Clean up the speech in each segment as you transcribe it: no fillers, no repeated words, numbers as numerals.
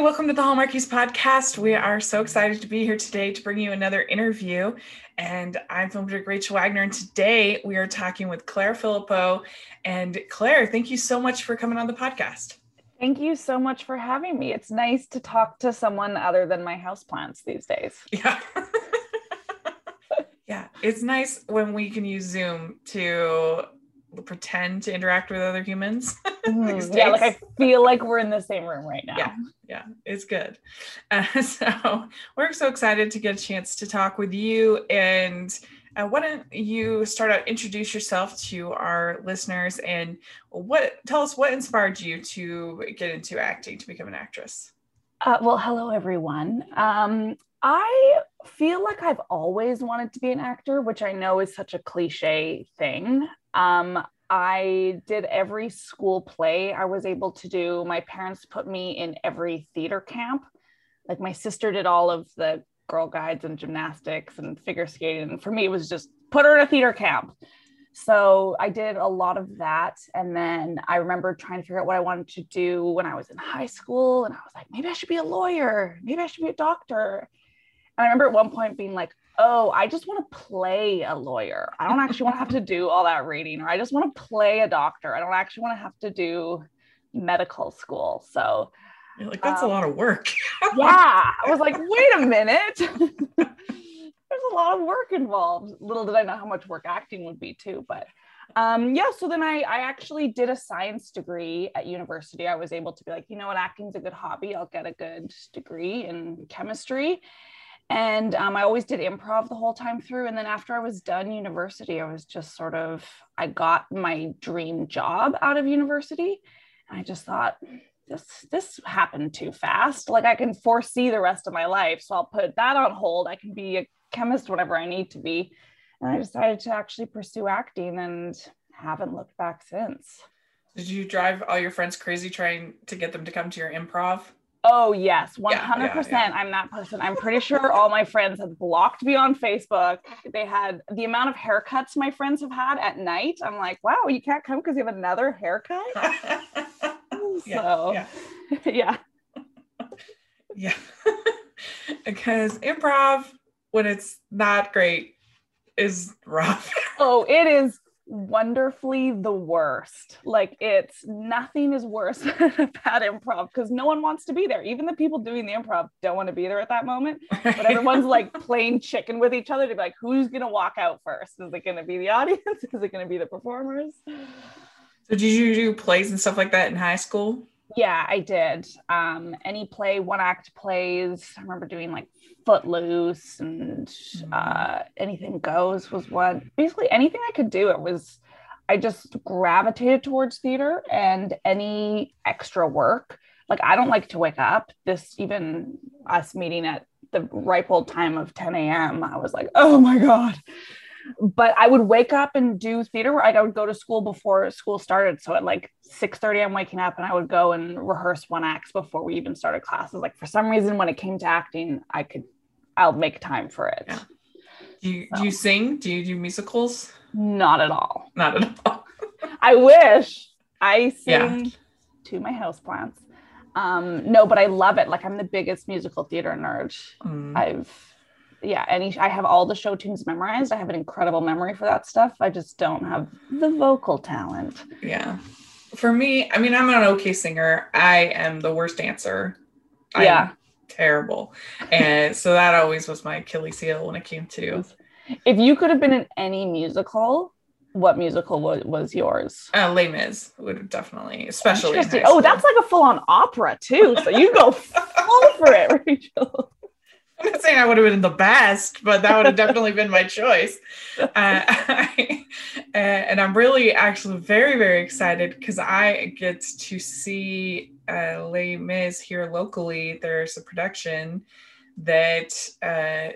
Hey, welcome to the Hallmarkies podcast. We are so excited to be here today to bring you another interview. And I'm film critic Rachel Wagner, and today we are talking with Claire Filippo. And Claire, thank you so much for coming on the podcast. Thank you so much for having me. It's nice to talk to someone other than my houseplants these days. Yeah. Yeah, it's nice when we can use Zoom to pretend to interact with other humans. Yeah, like I feel like we're in the same room right now. Yeah, it's good. So we're so excited to get a chance to talk with you. And why don't you start out, introduce yourself to our listeners, and tell us what inspired you to get into acting, to become an actress? Well, hello, everyone. I feel like I've always wanted to be an actor, which I know is such a cliche thing. I did every school play I was able to do. My parents put me in every theater camp. Like my sister did all of the girl guides and gymnastics and figure skating. And for me, it was just put her in a theater camp. So I did a lot of that. And then I remember trying to figure out what I wanted to do when I was in high school. And I was like, maybe I should be a lawyer. Maybe I should be a doctor. And I remember at one point being like, oh, I just want to play a lawyer. I don't actually want to have to do all that reading, or I just want to play a doctor. I don't actually want to have to do medical school. So you're like, that's a lot of work. Yeah. I was like, wait a minute. There's a lot of work involved. Little did I know how much work acting would be too, but yeah. So then I actually did a science degree at university. I was able to be like, you know what, acting's a good hobby. I'll get a good degree in chemistry. And I always did improv the whole time through. And then after I was done university, I was just sort of, I got my dream job out of university. And I just thought, this happened too fast. Like I can foresee the rest of my life. So I'll put that on hold. I can be a chemist whenever I need to be. And I decided to actually pursue acting and haven't looked back since. Did you drive all your friends crazy trying to get them to come to your improv? Oh, yes. 100%. Yeah. I'm that person. I'm pretty sure all my friends have blocked me on Facebook. They had the amount of haircuts my friends have had at night. I'm like, wow, you can't come because you have another haircut. So, yeah. Because improv, when it's not great, is rough. Oh, it is wonderfully the worst. Like it's nothing is worse than a bad improv because no one wants to be there. Even the people doing the improv don't want to be there at that moment, but everyone's like playing chicken with each other to be like, who's going to walk out first? Is it going to be the audience? Is it going to be the performers? So did you do plays and stuff like that in high school? Yeah, I did. Any play, one act plays. I remember doing like Footloose and Anything Goes was one. Basically anything I could do, I just gravitated towards theater and any extra work. Like I don't like to wake up. Even us meeting at the ripe old time of 10 a.m., I was like, oh my God. But I would wake up and do theater work. I would go to school before school started. So at like 6:30, I'm waking up and I would go and rehearse one acts before we even started classes. Like for some reason, when it came to acting, I'll make time for it. Yeah. Do you sing? Do you do musicals? Not at all. Not at all. I wish. I sing to my houseplants. No, but I love it. Like I'm the biggest musical theater nerd. I have all the show tunes memorized. I have an incredible memory for that stuff. I just don't have the vocal talent. Yeah. For me, I mean, I'm an okay singer. I am the worst dancer. Yeah. I'm terrible. And so that always was my Achilles heel when it came to. If you could have been in any musical, what musical was yours? Les Mis would definitely, especially in high school. Oh, that's like a full-on opera too. So you go full for it, Rachel. I'm not saying I would have been the best, but that would have definitely been my choice. And I'm really actually very, very excited because I get to see Les Mis here locally. There's a production that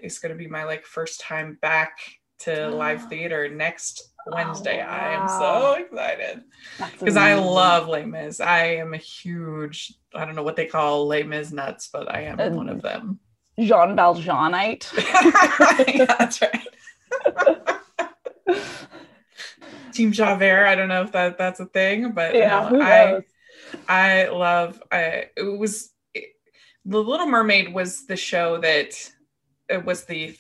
is going to be my like first time back to live theater next Wednesday. Oh, wow. I am so excited because I love Les Mis. I am a huge, I don't know what they call Les Mis nuts, but I am one of them. Jean Valjeanite. Yeah, that's right. Team Javert. I don't know if that's a thing, but yeah, no, I love. It was The Little Mermaid was the show that it was the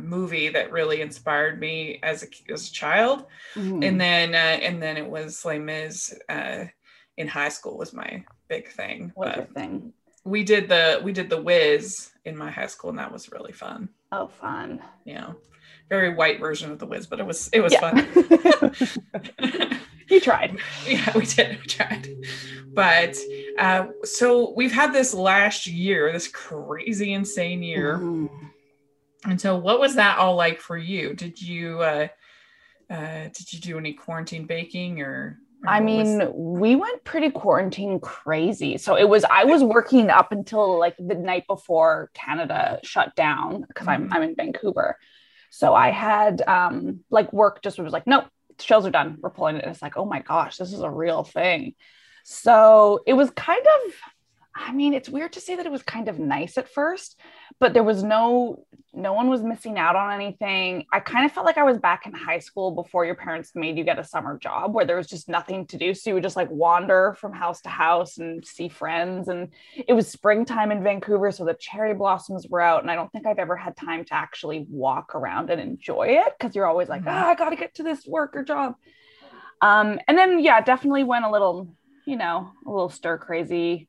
movie that really inspired me as a child. Mm-hmm. And then it was Les Mis in high school was my big thing. What's your thing? We did the Whiz in my high school, and that was really fun. Oh, fun. Yeah. Very white version of the Whiz, but it was fun. You tried. Yeah, we did. We tried. But so we've had this last year, this crazy, insane year. Ooh. And so what was that all like for you? Did you do any quarantine baking or I mean, we went pretty quarantine crazy. So I was working up until like the night before Canada shut down, because mm-hmm. I'm in Vancouver. So I had like work just was like, nope, shows are done. We're pulling it. And it's like, oh my gosh, this is a real thing. So it was kind of, I mean, it's weird to say that it was kind of nice at first, but there was no one was missing out on anything. I kind of felt like I was back in high school before your parents made you get a summer job, where there was just nothing to do. So you would just like wander from house to house and see friends. And it was springtime in Vancouver, so the cherry blossoms were out. And I don't think I've ever had time to actually walk around and enjoy it, because you're always like, I got to get to this work or job. And then, yeah, definitely went a little stir crazy.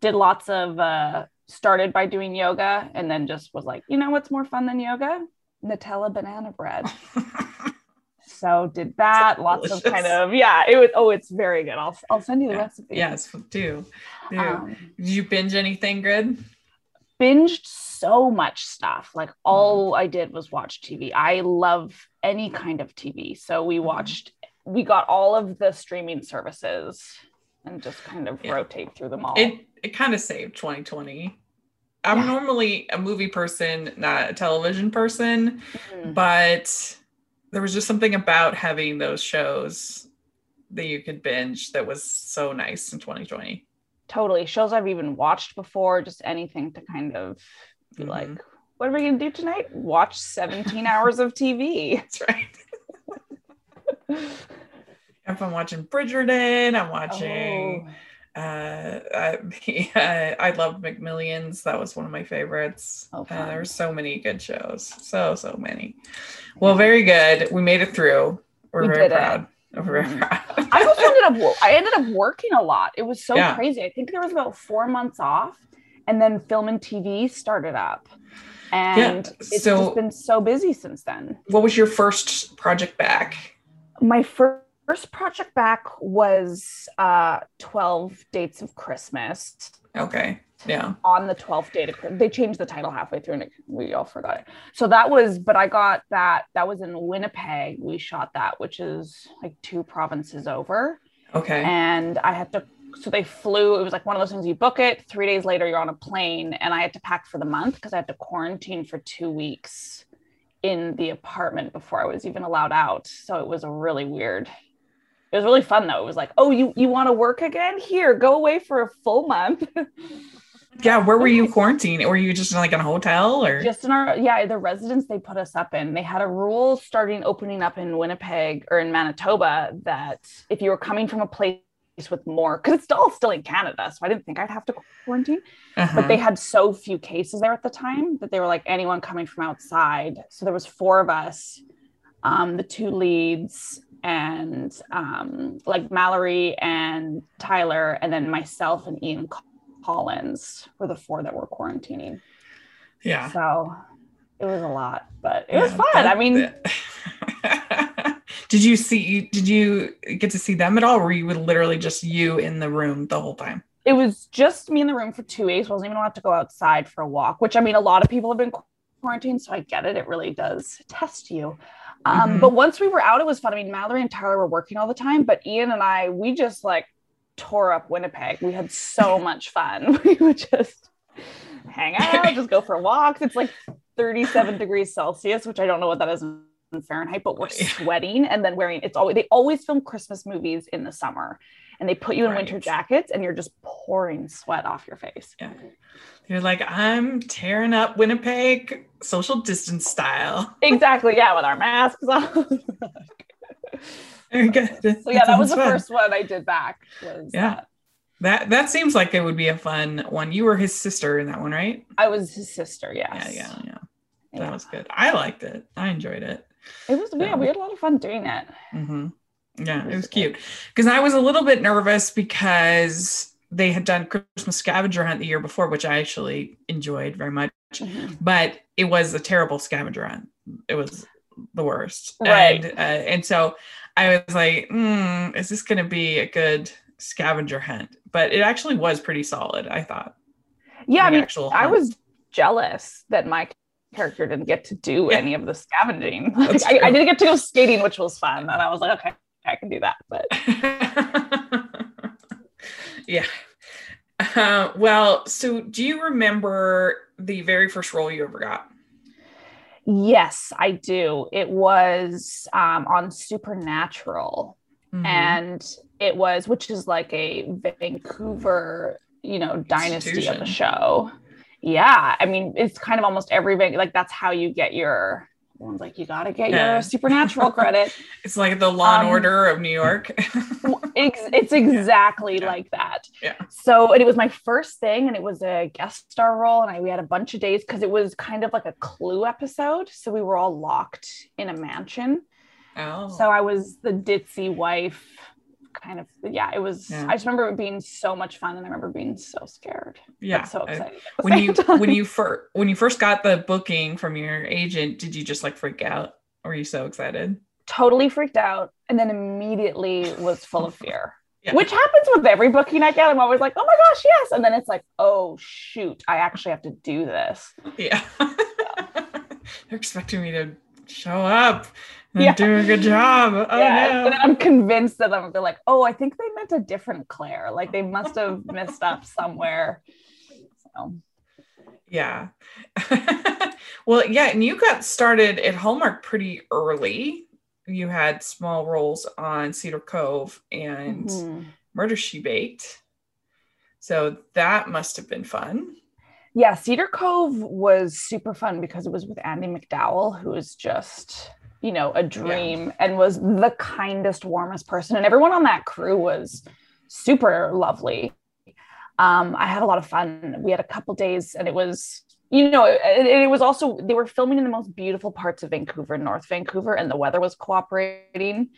Did lots of, started by doing yoga, and then just was like, you know what's more fun than yoga? Nutella banana bread. So did that. That's lots delicious. Of kind of, yeah, it was, oh, it's very good. I'll send you the recipe. Yes, do. Did you binge anything good? Binged so much stuff. Like all I did was watch TV. I love any kind of TV. So we got all of the streaming services and just kind of rotate through them all. It kind of saved 2020. I'm normally a movie person, not a television person, mm-hmm. but there was just something about having those shows that you could binge that was so nice in 2020. Totally. Shows I've even watched before, just anything to kind of be mm-hmm. like, what are we going to do tonight? Watch 17 hours of TV. That's right. If I'm watching Bridgerton, I'm watching... Oh. I love McMillions. That was one of my favorites. Okay. There were so many good shows. So many. Well, very good. We made it through. We're very proud. I ended up working a lot. It was so crazy. I think there was about 4 months off, and then film and TV started up. And it's just been so busy since then. What was your first project back? My first project back was 12 Dates of Christmas. Okay. Yeah. On the 12th date of Christmas. They changed the title halfway through and we all forgot it. So that was, but I got that. That was in Winnipeg. We shot that, which is like 2 provinces over. Okay. And I had to, so they flew. It was like one of those things you book it. 3 days later, you're on a plane. And I had to pack for the month because I had to quarantine for 2 weeks in the apartment before I was even allowed out. So it was It was really fun though. It was like, oh, you want to work again? Here, go away for a full month. Yeah, where were you quarantined? Were you just in like a hotel or? Just in our, the residence they put us up in. They had a rule starting opening up in Winnipeg or in Manitoba that if you were coming from a place with more, because it's still in Canada, so I didn't think I'd have to quarantine. Uh-huh. But they had so few cases there at the time that they were like, anyone coming from outside. So there was 4 of us, the 2 leads, and like Mallory and Tyler, and then myself and Ian Collins were the 4 that were quarantining. Yeah. So it was a lot, but it was fun. I mean, did you get to see them at all? Or were you literally just you in the room the whole time? It was just me in the room for 2 weeks. I wasn't even allowed to go outside for a walk, which I mean, a lot of people have been quarantined, so I get it. It really does test you. Mm-hmm. But once we were out, it was fun. I mean, Mallory and Tyler were working all the time, but Ian and I, we just like tore up Winnipeg. We had so much fun. We would just hang out, just go for walks. It's like 37 degrees Celsius, which I don't know what that is in Fahrenheit, but we're sweating and then wearing, they always film Christmas movies in the summer and they put you in winter jackets and you're just pouring sweat off your face. Yeah. You're like, I'm tearing up Winnipeg social distance style. Exactly. Yeah. With our masks on. Very good. So yeah, that was the first one I did back. Was that. That seems like it would be a fun one. You were his sister in that one, right? I was his sister, yes. Yeah. That was good. I liked it. I enjoyed it. It was, we had a lot of fun doing that. Mm-hmm. Yeah, it was cute. Because I was a little bit nervous because they had done Christmas scavenger hunt the year before, which I actually enjoyed very much. Mm-hmm. But it was a terrible scavenger hunt. It was the worst. Right. And so I was like, is this going to be a good scavenger hunt? But it actually was pretty solid, I thought. Yeah, I mean, I was jealous that my character didn't get to do any of the scavenging. Like, I didn't get to go skating, which was fun. And I was like, okay, I can do that. But yeah. Well, so do you remember the very first role you ever got? Yes, I do. It was on Supernatural. Mm-hmm. And it was, which is like a Vancouver, dynasty of a show. Yeah. I mean, it's kind of almost every, like, that's how you get your, everyone's like, you got to get your Supernatural credit. It's like the Law and Order of New York. It's exactly like that. Yeah. So, and it was my first thing, and it was a guest star role. And we had a bunch of days because it was kind of like a Clue episode. So we were all locked in a mansion. Oh. So I was the ditzy wife kind of, it was, I just remember it being so much fun, and I remember being so scared. Yeah. So excited. When you first got the booking from your agent, did you just like freak out, or were you so excited? Totally freaked out. And then immediately was full of fear, which happens with every booking I get. I'm always like, oh my gosh, yes. And then it's like, oh shoot, I actually have to do this. Yeah. They're expecting me to show up and do a good job. Oh yeah. No. And I'm convinced that they're like, oh, I think they meant a different Claire. Like they must have messed up somewhere. So. Yeah. Well, yeah. And you got started at Hallmark pretty early. You had small roles on Cedar Cove and Murder, She Baked. So that must have been fun. Yeah, Cedar Cove was super fun because it was with Andy McDowell, who is just, a dream and was the kindest, warmest person. And everyone on that crew was super lovely. I had a lot of fun. We had a couple days, and it was, it was also, they were filming in the most beautiful parts of Vancouver, North Vancouver, and the weather was cooperating.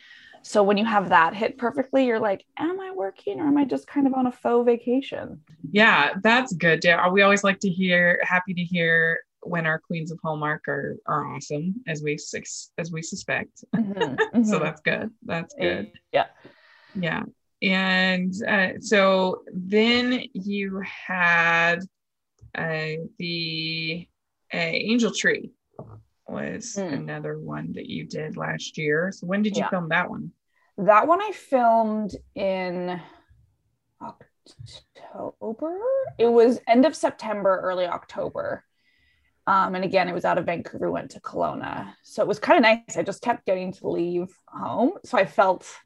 So when you have that hit perfectly, you're like, am I working, or am I just kind of on a faux vacation? Yeah, that's good. Yeah, we always like to hear, happy to hear when our queens of Hallmark are awesome, as we suspect. Mm-hmm. So that's good. That's good. Yeah. Yeah. And so then you had the Angel Tree was another one that you did last year. So when did you film that one? That one I filmed in October. It was end of September, early October. And again, it was out of Vancouver, went to Kelowna. So it was kind of nice. I just kept getting to leave home. So I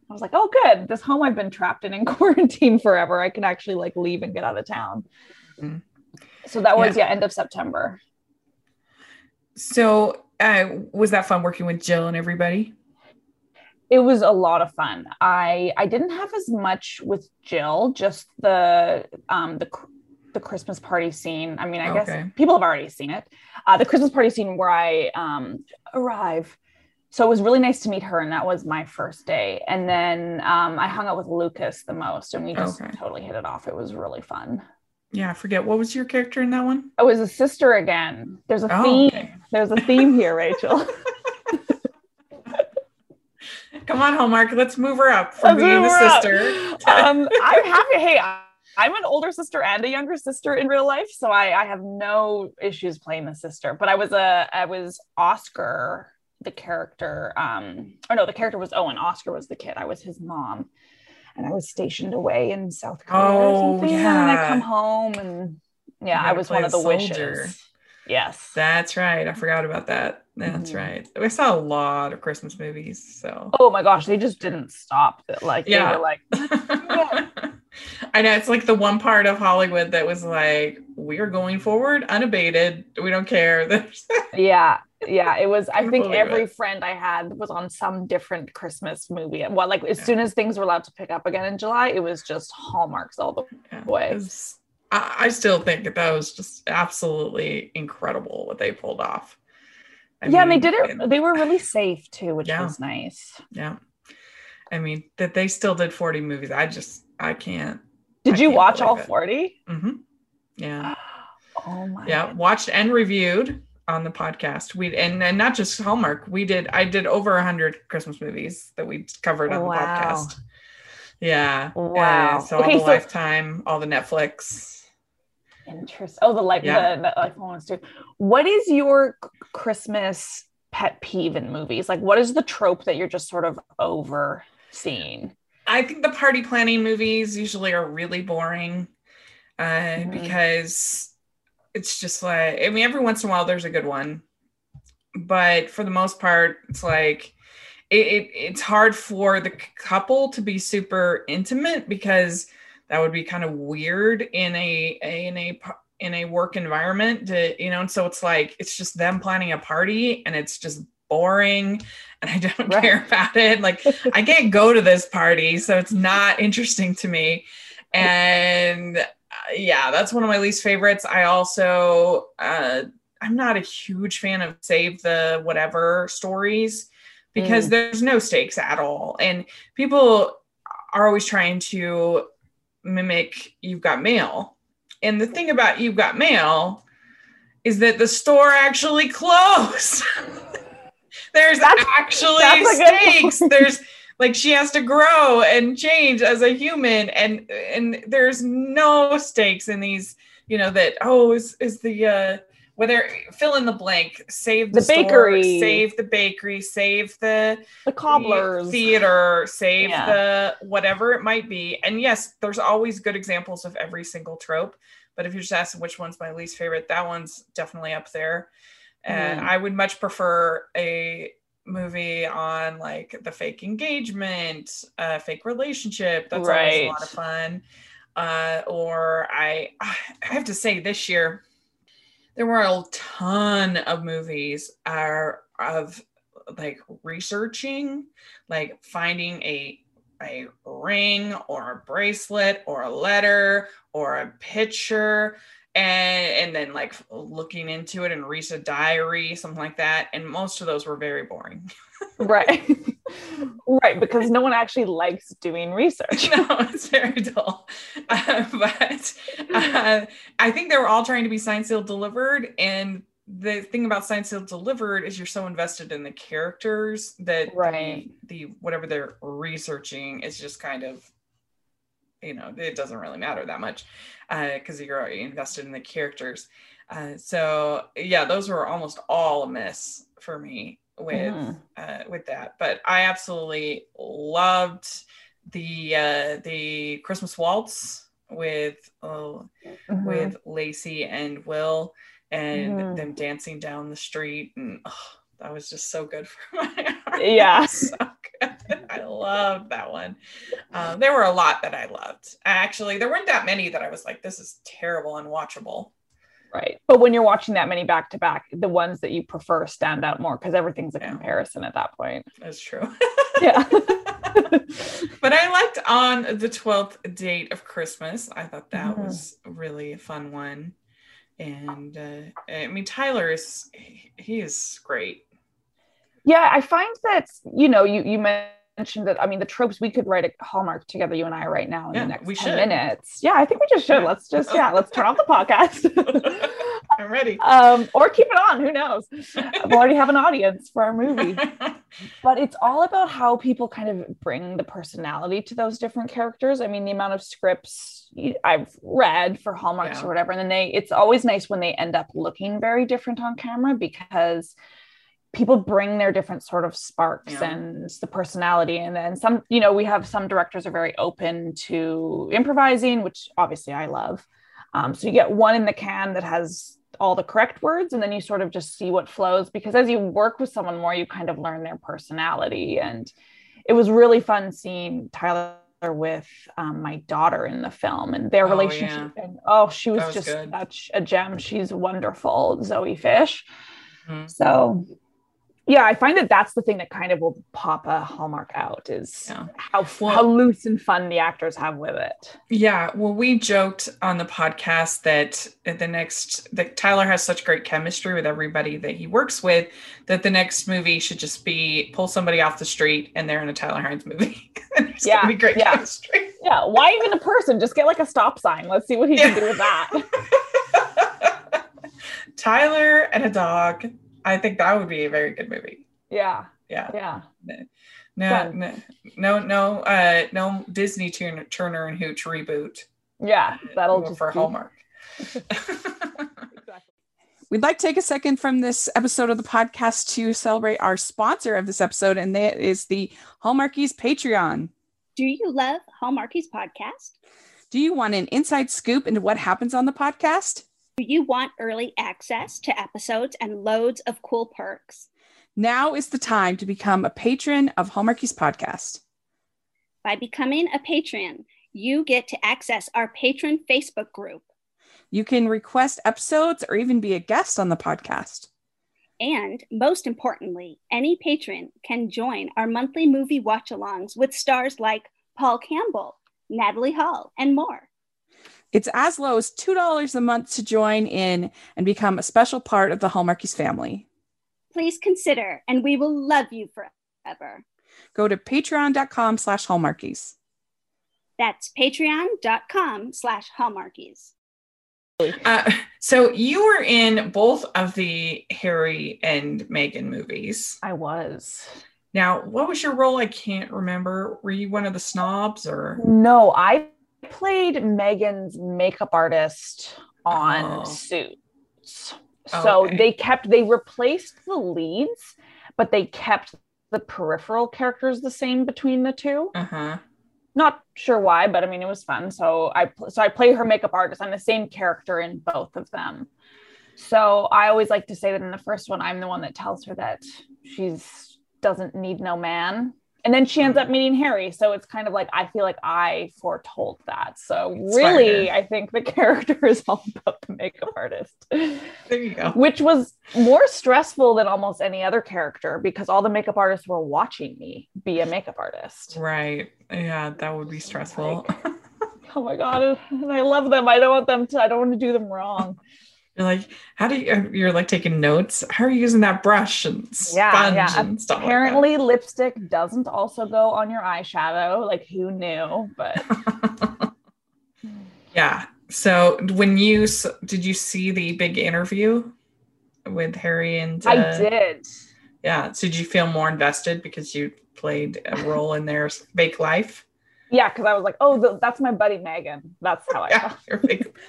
was like, oh good, this home I've been trapped in quarantine forever, I can actually like leave and get out of town. Mm-hmm. So that was, end of September. So was that fun working with Jill and everybody? It was a lot of fun. I didn't have as much with Jill, just the Christmas party scene. I mean, I guess people have already seen it. The Christmas party scene where I arrive. So it was really nice to meet her, and that was my first day. And then I hung out with Lucas the most, and we just totally hit it off. It was really fun. Yeah, I forget. What was your character in that one? I was a sister again. There's a theme. Okay. There's a theme here, Rachel. Come on, Hallmark. Let's move her up from being the sister. I'm happy. Hey, I'm an older sister and a younger sister in real life, so I have no issues playing the sister. But I was Oscar, the character. The character was Owen. Oscar was the kid. I was his mom. And I was stationed away in South Carolina or something. Yeah. And then I come home, and I was one of the wishes. Yes. That's right. I forgot about that. That's right. We saw a lot of Christmas movies. So. Oh my gosh. They just didn't stop. They were like, I know. It's like the one part of Hollywood that was like, we are going forward unabated. We don't care. Yeah. Yeah, it was, I think every friend I had was on some different Christmas movie. Well, like as soon as things were allowed to pick up again in July, it was just Hallmarks all the way. I still think that was just absolutely incredible what they pulled off. I mean, they did it. They were really safe too, which was nice. Yeah. I mean, that they still did 40 movies. I can't. Did you watch all 40? Mm-hmm. Yeah. Oh my. Yeah. Goodness. Watched and reviewed on the podcast. And not just Hallmark. I did over 100 Christmas movies that we covered on the podcast. Yeah. Wow. All the Lifetime, all the Netflix. Interesting. Oh, the Lifetime ones too. What is your Christmas pet peeve in movies? Like, what is the trope that you're just sort of over seeing? I think the party planning movies usually are really boring because it's just like, I mean, every once in a while there's a good one, but for the most part, it's like, it's hard for the couple to be super intimate because that would be kind of weird in a work environment, and so it's like, it's just them planning a party and it's just boring and I don't care about it. Like, I can't go to this party, so it's not interesting to me. And that's one of my least favorites. I also, I'm not a huge fan of save the whatever stories because there's no stakes at all. And people are always trying to mimic You've Got Mail. And the thing about You've Got Mail is that the store actually closed. There's stakes. There's like, she has to grow and change as a human. And there's no stakes in these, whether fill in the blank, save the store, bakery, save the bakery, save the cobblers, the theater, save the whatever it might be. And yes, there's always good examples of every single trope. But if you're just asking which one's my least favorite, that one's definitely up there. And I would much prefer a movie on like the fake engagement, fake relationship. That's always a lot of fun. Or I have to say this year, there were a ton of movies of like researching, like finding a ring or a bracelet or a letter or a picture and then like looking into it and read a diary, something like that. And most of those were very boring. Right. Because no one actually likes doing research. No, it's very dull. But I think they were all trying to be signed, sealed, delivered. And the thing about signed, sealed, delivered is you're so invested in the characters that the whatever they're researching is just kind of, it doesn't really matter that much because you're invested in the characters. So those were almost all a miss for me with that. But I absolutely loved the Christmas Waltz with Lacey and Will and them dancing down the street, and that was just so good for my heart. Yeah. So good. I loved that one. There were a lot that I loved. Actually, there weren't that many that I was like, this is terrible and watchable. Right. But when you're watching that many back to back, the ones that you prefer stand out more because everything's a comparison at that point. That's true. But I liked on the 12th Date of Christmas. I thought that was really a fun one. And I mean, Tyler is great. Yeah, I find that, you mentioned that, I mean, the tropes, we could write a Hallmark together, you and I, right now in the next 10 minutes. Yeah, I think we just should. Let's just, let's turn off the podcast. I'm ready. Or keep it on. Who knows? We already have an audience for our movie. But it's all about how people kind of bring the personality to those different characters. I mean, the amount of scripts I've read for Hallmarks or whatever, and then it's always nice when they end up looking very different on camera because people bring their different sort of sparks and the personality. And then some, we have some directors are very open to improvising, which obviously I love. So you get one in the can that has all the correct words, and then you sort of just see what flows, because as you work with someone more, you kind of learn their personality. And it was really fun seeing Tyler with my daughter in the film and their relationship. And she was just good. Such a gem. She's wonderful, Zoe Fish. Mm-hmm. So yeah, I find that that's the thing that kind of will pop a Hallmark out is how loose and fun the actors have with it. Yeah. Well, we joked on the podcast that that Tyler has such great chemistry with everybody that he works with that the next movie should just be pull somebody off the street and they're in a Tyler Hines movie. It's going to be great chemistry. Yeah. Why even a person? Just get like a stop sign. Let's see what he can do with that. Tyler and a dog. I think that would be a very good movie. Yeah. Yeah. Yeah. No Disney Turner and Hooch reboot. Yeah. That'll just for Hallmark. Exactly. We'd like to take a second from this episode of the podcast to celebrate our sponsor of this episode. And that is the Hallmarkies Patreon. Do you love Hallmarkies podcast? Do you want an inside scoop into what happens on the podcast? Do you want early access to episodes and loads of cool perks? Now is the time to become a patron of Hallmarkies Podcast. By becoming a patron, you get to access our patron Facebook group. You can request episodes or even be a guest on the podcast. And most importantly, any patron can join our monthly movie watch-alongs with stars like Paul Campbell, Natalie Hall, and more. It's as low as $2 a month to join in and become a special part of the Hallmarkies family. Please consider, and we will love you forever. Go to patreon.com/Hallmarkies. That's patreon.com/Hallmarkies. So you were in both of the Harry and Meghan movies. I was. Now, what was your role? I can't remember. Were you one of the snobs or? No, I played Meghan's makeup artist on Suits. So they replaced the leads, but they kept the peripheral characters the same between the two. Uh-huh. Not sure why, but I mean, it was fun. So I play her makeup artist. I'm the same character in both of them. So I always like to say that in the first one, I'm the one that tells her that she's doesn't need no man. And then she ends up meeting Harry. So it's kind of like, I feel like I foretold that. So really, I think the character is all about the makeup artist. There you go. Which was more stressful than almost any other character because all the makeup artists were watching me be a makeup artist. Right. Yeah, that would be stressful. Like, oh my God. And I love them. I don't want to do them wrong. You're like, you're like taking notes. How are you using that brush and sponge and stuff? Apparently like that? Lipstick doesn't also go on your eyeshadow. Like who knew, but. Yeah. So did you see the big interview with Harry and. I did. Yeah. So did you feel more invested because you played a role in their fake life? Yeah, because I was like, that's my buddy Meghan. That's how I felt.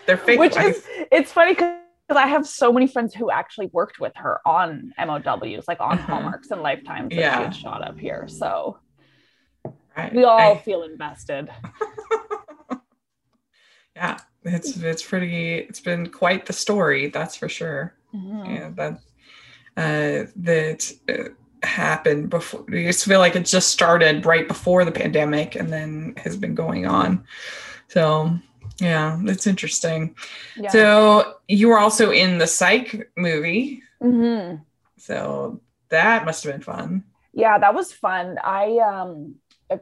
Their fake Which life. It's funny because. Because I have so many friends who actually worked with her on MOWs, like on Hallmarks and Lifetimes that she had shot up here. So we all feel invested. Yeah, it's been quite the story, that's for sure. Mm-hmm. Yeah, that happened before. You just feel like it just started right before the pandemic and then has been going on. So. Yeah, that's interesting. Yeah. So you were also in the Psych movie. Mm-hmm. So that must have been fun. Yeah, that was fun. I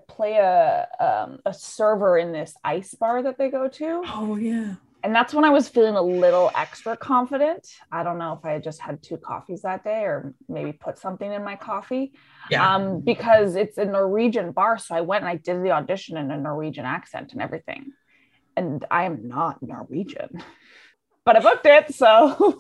play a server in this ice bar that they go to. Oh, yeah. And that's when I was feeling a little extra confident. I don't know if I had just had 2 coffees that day or maybe put something in my coffee. Yeah. Because it's a Norwegian bar. So I went and I did the audition in a Norwegian accent and everything. And I am not Norwegian, but I booked it. So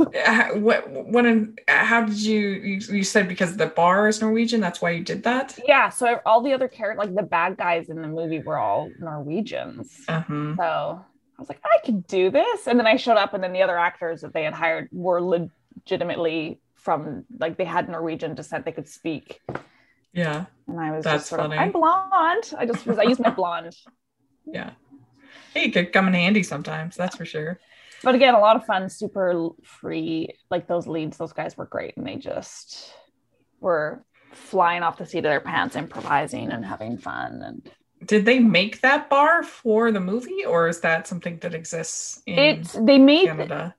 how did you said because the bar is Norwegian, that's why you did that? Yeah. So all the other characters, like the bad guys in the movie were all Norwegians. Uh-huh. So I was like, I could do this. And then I showed up and then the other actors that they had hired were legitimately from like, they had Norwegian descent. They could speak. Yeah. And I was just sort funny. Of, I'm blonde. I used my blonde. Yeah. It could come in handy sometimes, that's for sure. But again, a lot of fun, super free. Like those guys were great, and they just were flying off the seat of their pants, improvising and having fun. And did they make that bar for the movie, or is that something that exists in Canada?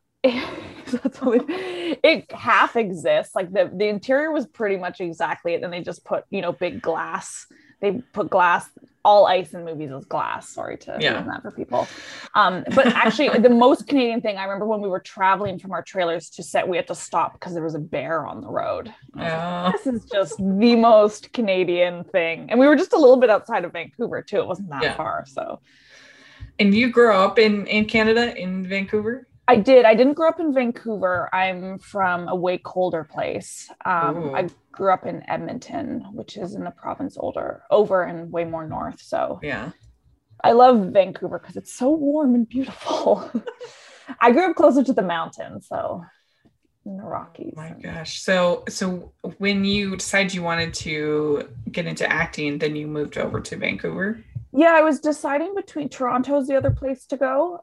That's what it half exists. Like the interior was pretty much exactly it. Then they just put, big glass. They put glass. All ice in movies is glass. Sorry to ruin that for people. But actually, the most Canadian thing, I remember when we were traveling from our trailers to set, we had to stop because there was a bear on the road. Like, this is just the most Canadian thing. And we were just a little bit outside of Vancouver, too. It wasn't that far. So. And you grew up in Canada, in Vancouver? I did. I didn't grow up in Vancouver. I'm from a way colder place. I grew up in Edmonton, which is in the province over and way more north. So yeah, I love Vancouver because it's so warm and beautiful. I grew up closer to the mountains, so in the Rockies. Oh my gosh. So when you decided you wanted to get into acting, then you moved over to Vancouver? Yeah, I was deciding between Toronto's the other place to go.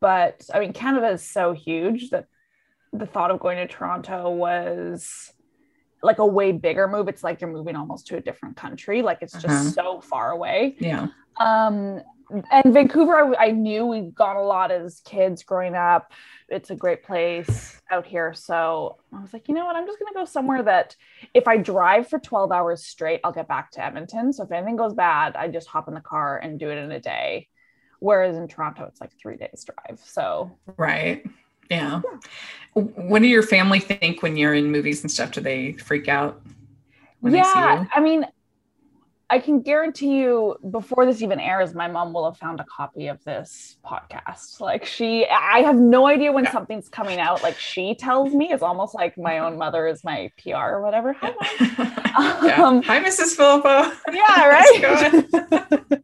But I mean, Canada is so huge that the thought of going to Toronto was like a way bigger move. It's like you're moving almost to a different country. Like it's just so far away. Yeah. And Vancouver, I knew we got a lot as kids growing up. It's a great place out here. So I was like, you know what? I'm just going to go somewhere that if I drive for 12 hours straight, I'll get back to Edmonton. So if anything goes bad, I just hop in the car and do it in a day. Whereas in Toronto, it's like 3 days drive. So, right. Yeah. What do your family think when you're in movies and stuff? Do they freak out when they see you? I mean, I can guarantee you before this even airs, my mom will have found a copy of this podcast. Like I have no idea when something's coming out. Like she tells me, it's almost like my own mother is my PR or whatever. Hi, Mom. Hi, Mrs. Filippo. Yeah, right?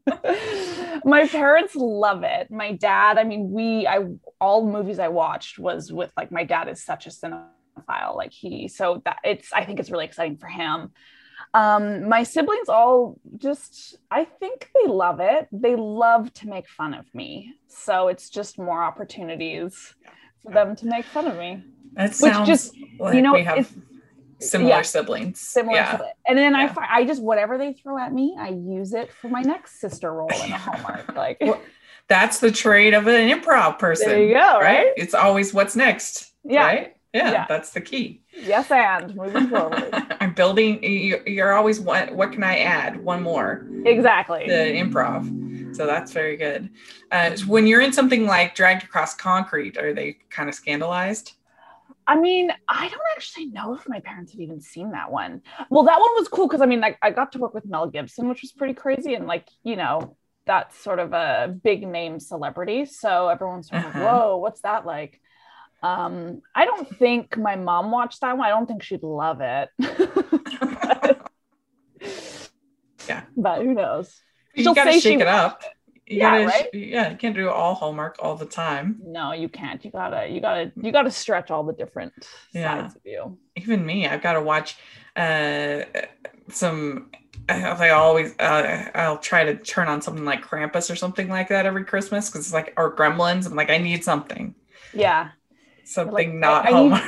My parents love it. My dad, I mean, all movies I watched was with like, my dad is such a cinephile. Like I think it's really exciting for him. My siblings all just, I think they love it. They love to make fun of me. So it's just more opportunities for them to make fun of me. That sounds we have similar siblings. Similar siblings. And then I just, whatever they throw at me, I use it for my next sister role in a Hallmark. Like that's the trait of an improv person. There you go, right? It's always what's next, right? Yeah, that's the key. Yes, and moving forward. I'm building, you're always, what can I add? One more. Exactly. The improv. So that's very good. When you're in something like Dragged Across Concrete, are they kind of scandalized? I mean, I don't actually know if my parents have even seen that one. Well, that one was cool because, I mean, like, I got to work with Mel Gibson, which was pretty crazy. And like, that's sort of a big name celebrity. So everyone's sort of like, whoa, what's that like? I don't think my mom watched that one. I don't think she'd love it. But who knows? You gotta shake it up. You can't do all Hallmark all the time. No, you can't. You gotta stretch all the different sides of you. Even me, I've got to watch some. I always I'll try to turn on something like Krampus or something like that every Christmas because it's like or Gremlins. I'm like, I need something. Yeah. Something like, not Hallmark.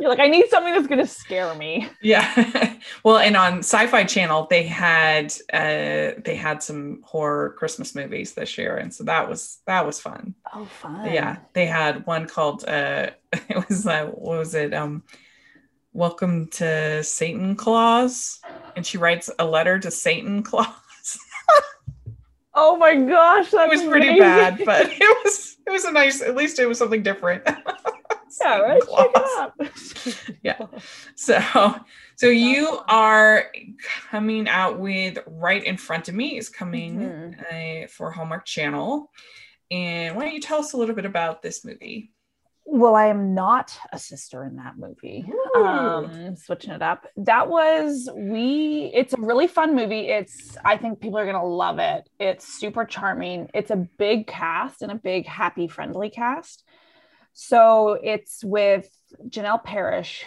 You're like, I need something that's going to scare me. Yeah. Well, and on Sci-Fi Channel, they had some horror Christmas movies this year. And so that was fun. Oh, fun. Yeah. They had one called, it was, what was it? Welcome to Satan Claus. And she writes a letter to Satan Claus. Oh my gosh, that was pretty amazing. Bad, but it was a nice, at least it was something different. Yeah, right? Yeah. So you are coming out with Right in Front of Me is coming for Hallmark Channel. And why don't you tell us a little bit about this movie? Well, I am not a sister in that movie. Switching it up. It's a really fun movie. I think people are going to love it. It's super charming. It's a big cast and a big, happy, friendly cast. So it's with Janelle Parrish,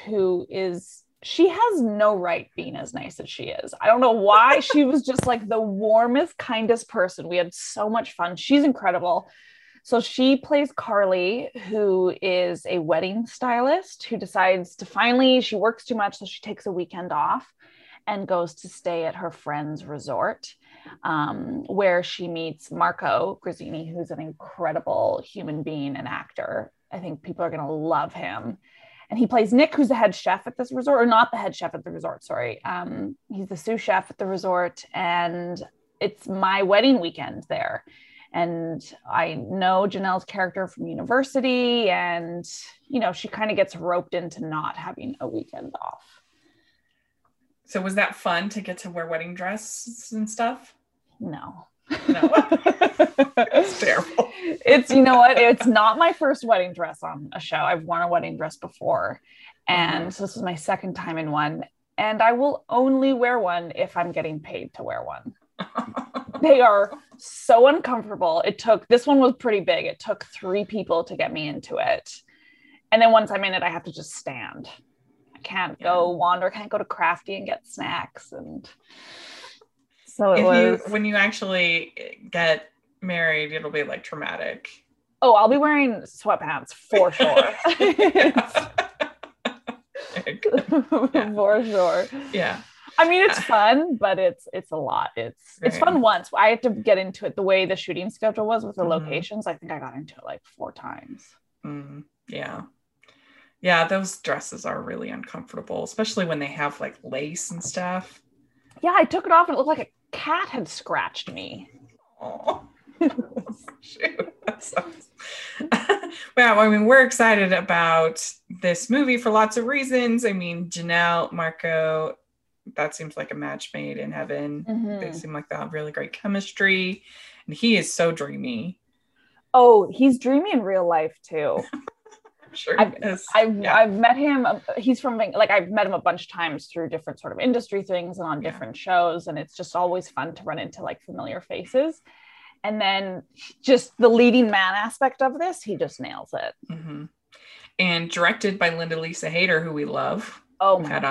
she has no right being as nice as she is. I don't know why. She was just like the warmest, kindest person. We had so much fun. She's incredible. So she plays Carly, who is a wedding stylist who decides to she works too much. So she takes a weekend off and goes to stay at her friend's resort where she meets Marco Grazzini, who's an incredible human being and actor I think people are going to love him. And he plays Nick, who's the head chef at this resort, or not the head chef at the resort, sorry. He's the sous chef at the resort, and it's my wedding weekend there. And I know Janelle's character from university, and, you know, she kind of gets roped into not having a weekend off. So was that fun to get to wear wedding dresses and stuff? No. No. It's terrible. It's, you know what? It's not my first wedding dress on a show. I've worn a wedding dress before. And so this is my second time in one. And I will only wear one if I'm getting paid to wear one. They are so uncomfortable. This one was pretty big. It took 3 people to get me into it. And then once I'm in it, I have to just stand. I can't go wander, can't go to Crafty and get snacks. And so when you actually get married, it'll be like traumatic. Oh, I'll be wearing sweatpants for sure. For sure. Yeah. I mean, it's fun, but it's a lot. It's fun once. I had to get into it the way the shooting schedule was with the locations. I think I got into it like 4 times. Mm, yeah. Yeah, those dresses are really uncomfortable, especially when they have like lace and stuff. Yeah, I took it off and it looked like a cat had scratched me. Oh, shoot. That sucks. Wow, I mean, we're excited about this movie for lots of reasons. I mean, Janelle, Marco... that seems like a match made in heaven. Mm-hmm. They seem like they have really great chemistry, and he is so dreamy. Oh, he's dreamy in real life too. I'm sure he is. I've met him. He's from, like, I've met him a bunch of times through different sort of industry things and on different shows. And it's just always fun to run into like familiar faces. And then just the leading man aspect of this, he just nails it. Mm-hmm. And directed by Linda Lisa Hayter, who we love. Oh my gosh.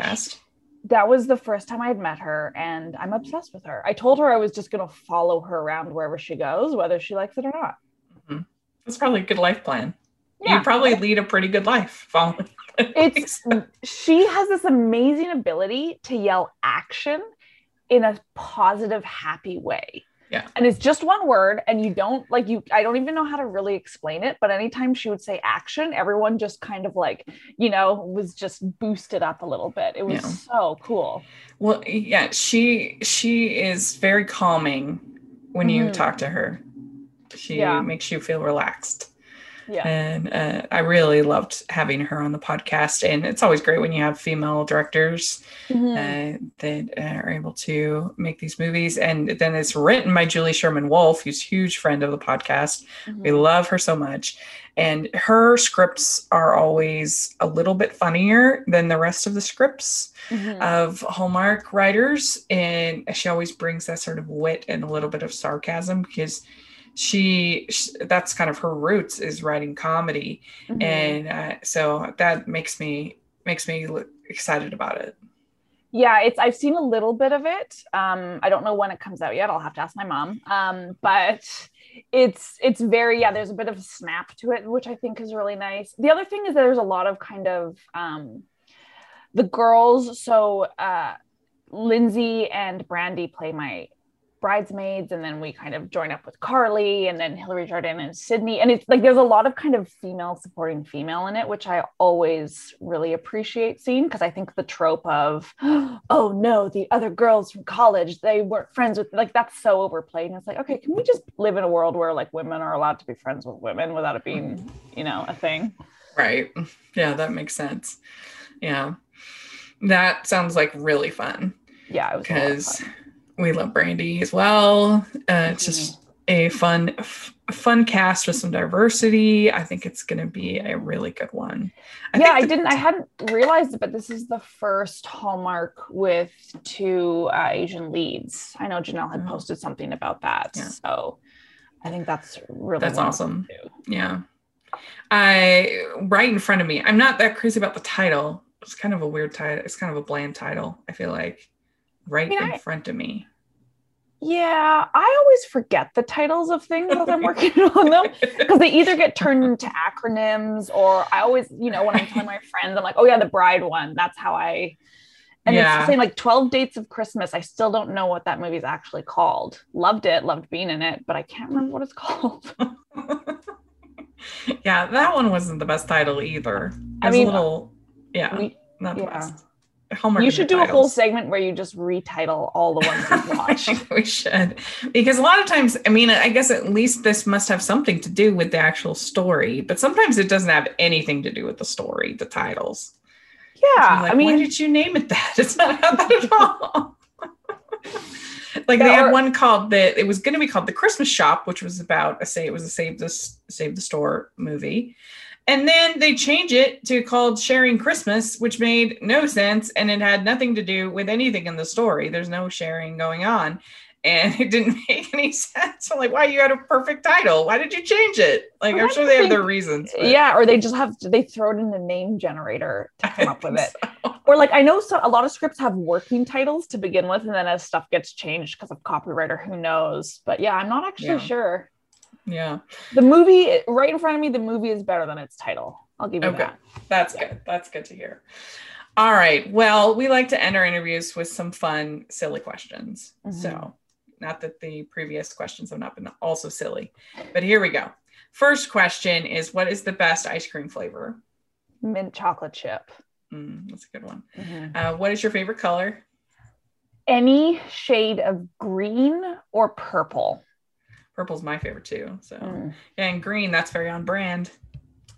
Podcast. That was the first time I had met her, and I'm obsessed with her. I told her I was just going to follow her around wherever she goes, whether she likes it or not. Mm-hmm. That's probably a good life plan. Yeah. You probably lead a pretty good life following. She has this amazing ability to yell action in a positive, happy way. Yeah. And it's just one word, and I don't even know how to really explain it, but anytime she would say action, everyone just kind of like, you know, was just boosted up a little bit. It was so cool. Well, yeah, she is very calming when you talk to her. She makes you feel relaxed. Yeah. And I really loved having her on the podcast, and it's always great when you have female directors that are able to make these movies. And then it's written by Julie Sherman Wolfe, who's a huge friend of the podcast. Mm-hmm. We love her so much. And her scripts are always a little bit funnier than the rest of the scripts of Hallmark writers. And she always brings that sort of wit and a little bit of sarcasm, because that's kind of her roots, is writing comedy. Mm-hmm. And so that makes me excited about it. Yeah. I've seen a little bit of it. I don't know when it comes out yet. I'll have to ask my mom. But it's very, there's a bit of a snap to it, which I think is really nice. The other thing is that there's a lot of kind of, the girls. So, Lindsay and Brandy play my bridesmaids, and then we kind of join up with Carly, and then Hillary Jardin and Sydney, and it's like there's a lot of kind of female supporting female in it, which I always really appreciate seeing, because I think the trope of, oh no, the other girls from college, they weren't friends with, like, that's so overplayed. And it's like, okay, can we just live in a world where like women are allowed to be friends with women without it being, you know, a thing? Right. Yeah, that makes sense. Yeah, that sounds like really fun. Yeah, because we love Brandy as well. It's just a fun cast with some diversity. I think it's going to be a really good one. I hadn't realized it, but this is the first Hallmark with 2 Asian leads. I know Janelle had posted something about that. Yeah. So I think that's awesome. Yeah. Right in front of me. I'm not that crazy about the title. It's kind of a weird title. It's kind of a bland title, I feel like. Right in front of me. Yeah, I always forget the titles of things as I'm working on them, because they either get turned into acronyms, or I always, you know, when I'm telling my friends, I'm like, oh yeah, the bride one. That's how I. And it's the same, like 12 Dates of Christmas. I still don't know what that movie is actually called. Loved it, loved being in it, but I can't remember what it's called. Yeah, that one wasn't the best title either. Not the best. Hallmark. You should do a whole segment where you just retitle all the ones you watch. I think we should, because a lot of times, I mean, I guess at least this must have something to do with the actual story, but sometimes it doesn't have anything to do with the story, the titles. Yeah, like, I mean, why did you name it that? It's not about that at all. Like they had one called that. It was going to be called The Christmas Shop, which was about a Save the Store movie. And then they change it to called Sharing Christmas, which made no sense. And it had nothing to do with anything in the story. There's no sharing going on. And it didn't make any sense. I'm like, wow, you had a perfect title. Why did you change it? Like, I'm sure they have their reasons. But. Yeah. Or they just they throw it in the name generator to come up with it. So. Or like, I know a lot of scripts have working titles to begin with. And then as stuff gets changed because of copyright or who knows. But yeah, I'm not actually sure. Yeah. The movie Right in Front of Me, the movie is better than its title. I'll give you that. That's good. That's good to hear. All right. Well, we like to end our interviews with some fun, silly questions. Mm-hmm. So not that the previous questions have not been also silly, but here we go. First question is, what is the best ice cream flavor? Mint chocolate chip. That's a good one. Mm-hmm. What is your favorite color? Any shade of green or purple. Purple's my favorite too. So, and green, that's very on brand.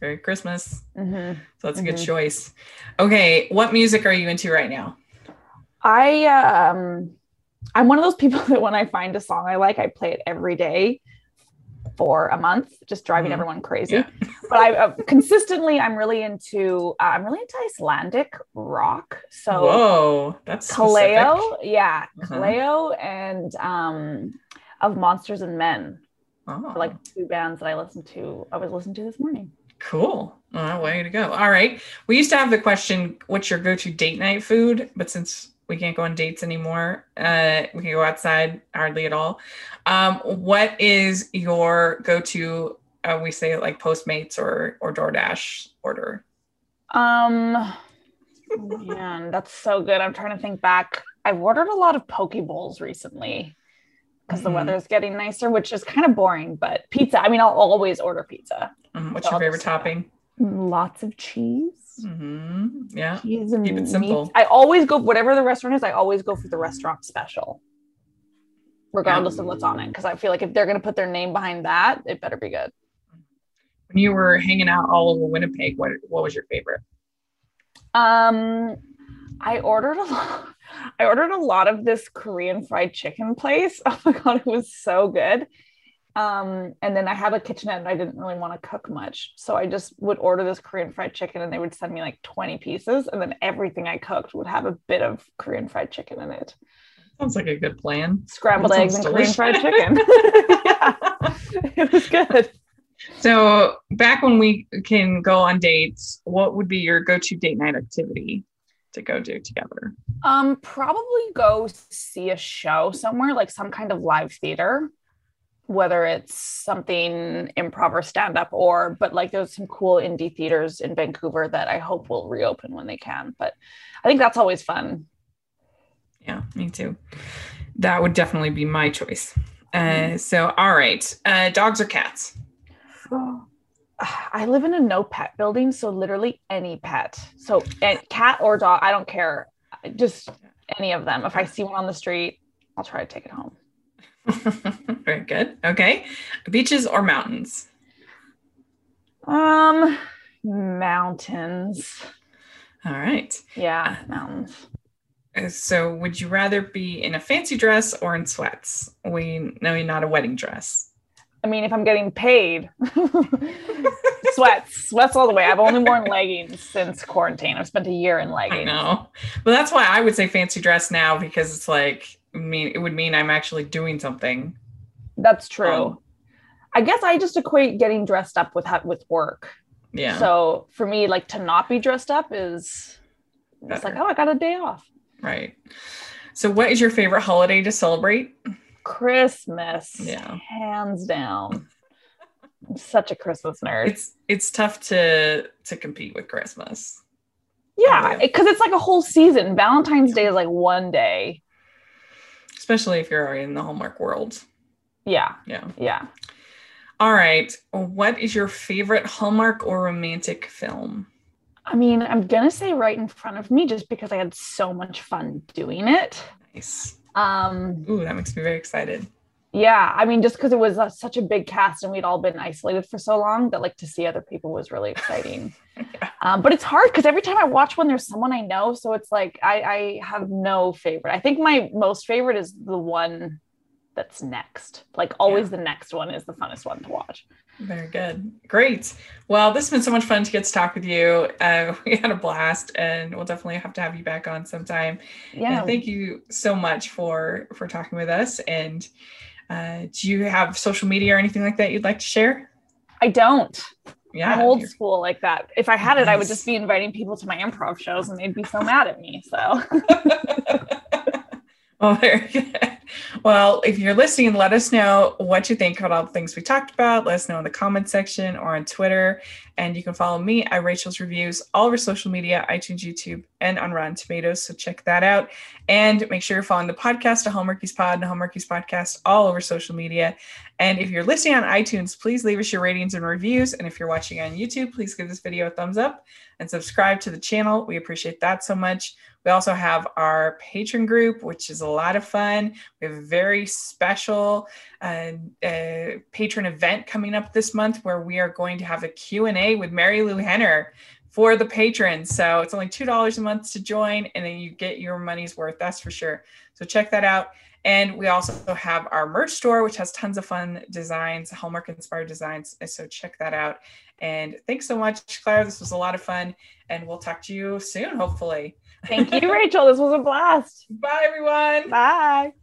Very Christmas. Mm-hmm. So that's a good choice. Okay. What music are you into right now? I'm one of those people that when I find a song I like, I play it every day for a month, just driving everyone crazy. Yeah. But I'm really into Icelandic rock. So whoa, that's Kaleo. Specific. Yeah. Uh-huh. Kaleo and, of Monsters and Men. Oh. Like two bands that I was listening to this morning. Cool. Way to go. All right. We used to have the question, what's your go-to date night food? But since we can't go on dates anymore, we can go outside hardly at all. What is your go-to, we say like Postmates or DoorDash order? Man, that's so good. I'm trying to think back. I've ordered a lot of poke bowls recently. Because the weather is getting nicer, which is kind of boring, but pizza. I mean, I'll always order pizza. What's your favorite topping? Lots of cheese. Mm-hmm. Yeah. Cheese and keep it simple. Meat. I always go, whatever the restaurant is, I always go for the restaurant special, regardless of what's on it. Because I feel like if they're going to put their name behind that, it better be good. When you were hanging out all over Winnipeg, what was your favorite? I ordered a lot of this Korean fried chicken place. Oh my God, it was so good. And then I had a kitchenette and I didn't really want to cook much. So I just would order this Korean fried chicken and they would send me like 20 pieces. And then everything I cooked would have a bit of Korean fried chicken in it. Sounds like a good plan. Scrambled eggs and delicious. Korean fried chicken. Yeah, it was good. So back when we can go on dates, what would be your go-to date night activity? To go do together? Probably go see a show somewhere, like some kind of live theater, whether it's something improv or stand-up but like there's some cool indie theaters in Vancouver that I hope will reopen when they can. But I think that's always fun. Yeah, me too. That would definitely be my choice. So, all right. Dogs or cats? I live in a no pet building, so literally any pet. So cat or dog, I don't care. Just any of them. If I see one on the street, I'll try to take it home. Very good. Okay. Beaches or mountains? Mountains. All right. Yeah, mountains. So would you rather be in a fancy dress or in sweats? We know you're not a wedding dress. I mean, if I'm getting paid, sweats all the way. I've only worn leggings since quarantine. I've spent a year in leggings. I know. Well, that's why I would say fancy dress now, because it's like, it would mean I'm actually doing something. That's true. I guess I just equate getting dressed up with work. Yeah. So for me, like to not be dressed up is it's like, oh, I got a day off. Right. So what is your favorite holiday to celebrate? Christmas, hands down. I'm such a Christmas nerd. It's tough to compete with Christmas. Yeah, because it's like a whole season. Valentine's Day is like one day. Especially if you're already in the Hallmark world. Yeah. Yeah. All right. What is your favorite Hallmark or romantic film? I mean, I'm going to say Right in Front of Me just because I had so much fun doing it. Nice. Ooh, that makes me very excited. Yeah. I mean, just because it was such a big cast and we'd all been isolated for so long that like to see other people was really exciting. Yeah. But it's hard because every time I watch one, there's someone I know. So it's like, I have no favorite. I think my most favorite is the one that's next. Like always the next one is the funnest one to watch. Very good. Great. Well, this has been so much fun to get to talk with you. We had a blast and we'll definitely have to have you back on sometime. Yeah. And thank you so much for talking with us. And do you have social media or anything like that you'd like to share? I don't. Yeah, I'm old school like that. If I had it, I would just be inviting people to my improv shows and they'd be so mad at me. So. Well, very good. Well, if you're listening, let us know what you think about all the things we talked about. Let us know in the comment section or on Twitter. And you can follow me at Rachel's Reviews, all of our social media, iTunes, YouTube, and on Rotten Tomatoes. So check that out. And make sure you're following the podcast, the Hallmarkies Pod, and the Hallmarkies Podcast all over social media. And if you're listening on iTunes, please leave us your ratings and reviews. And if you're watching on YouTube, please give this video a thumbs up and subscribe to the channel. We appreciate that so much. We also have our patron group, which is a lot of fun. We have a very special patron event coming up this month where we are going to have a Q&A with Mary Lou Henner for the patrons. So it's only $2 a month to join and then you get your money's worth. That's for sure. So check that out. And we also have our merch store, which has tons of fun designs, Hallmark inspired designs. So check that out. And thanks so much, Claire. This was a lot of fun and we'll talk to you soon, hopefully. Thank you, Rachel. This was a blast. Bye, everyone. Bye.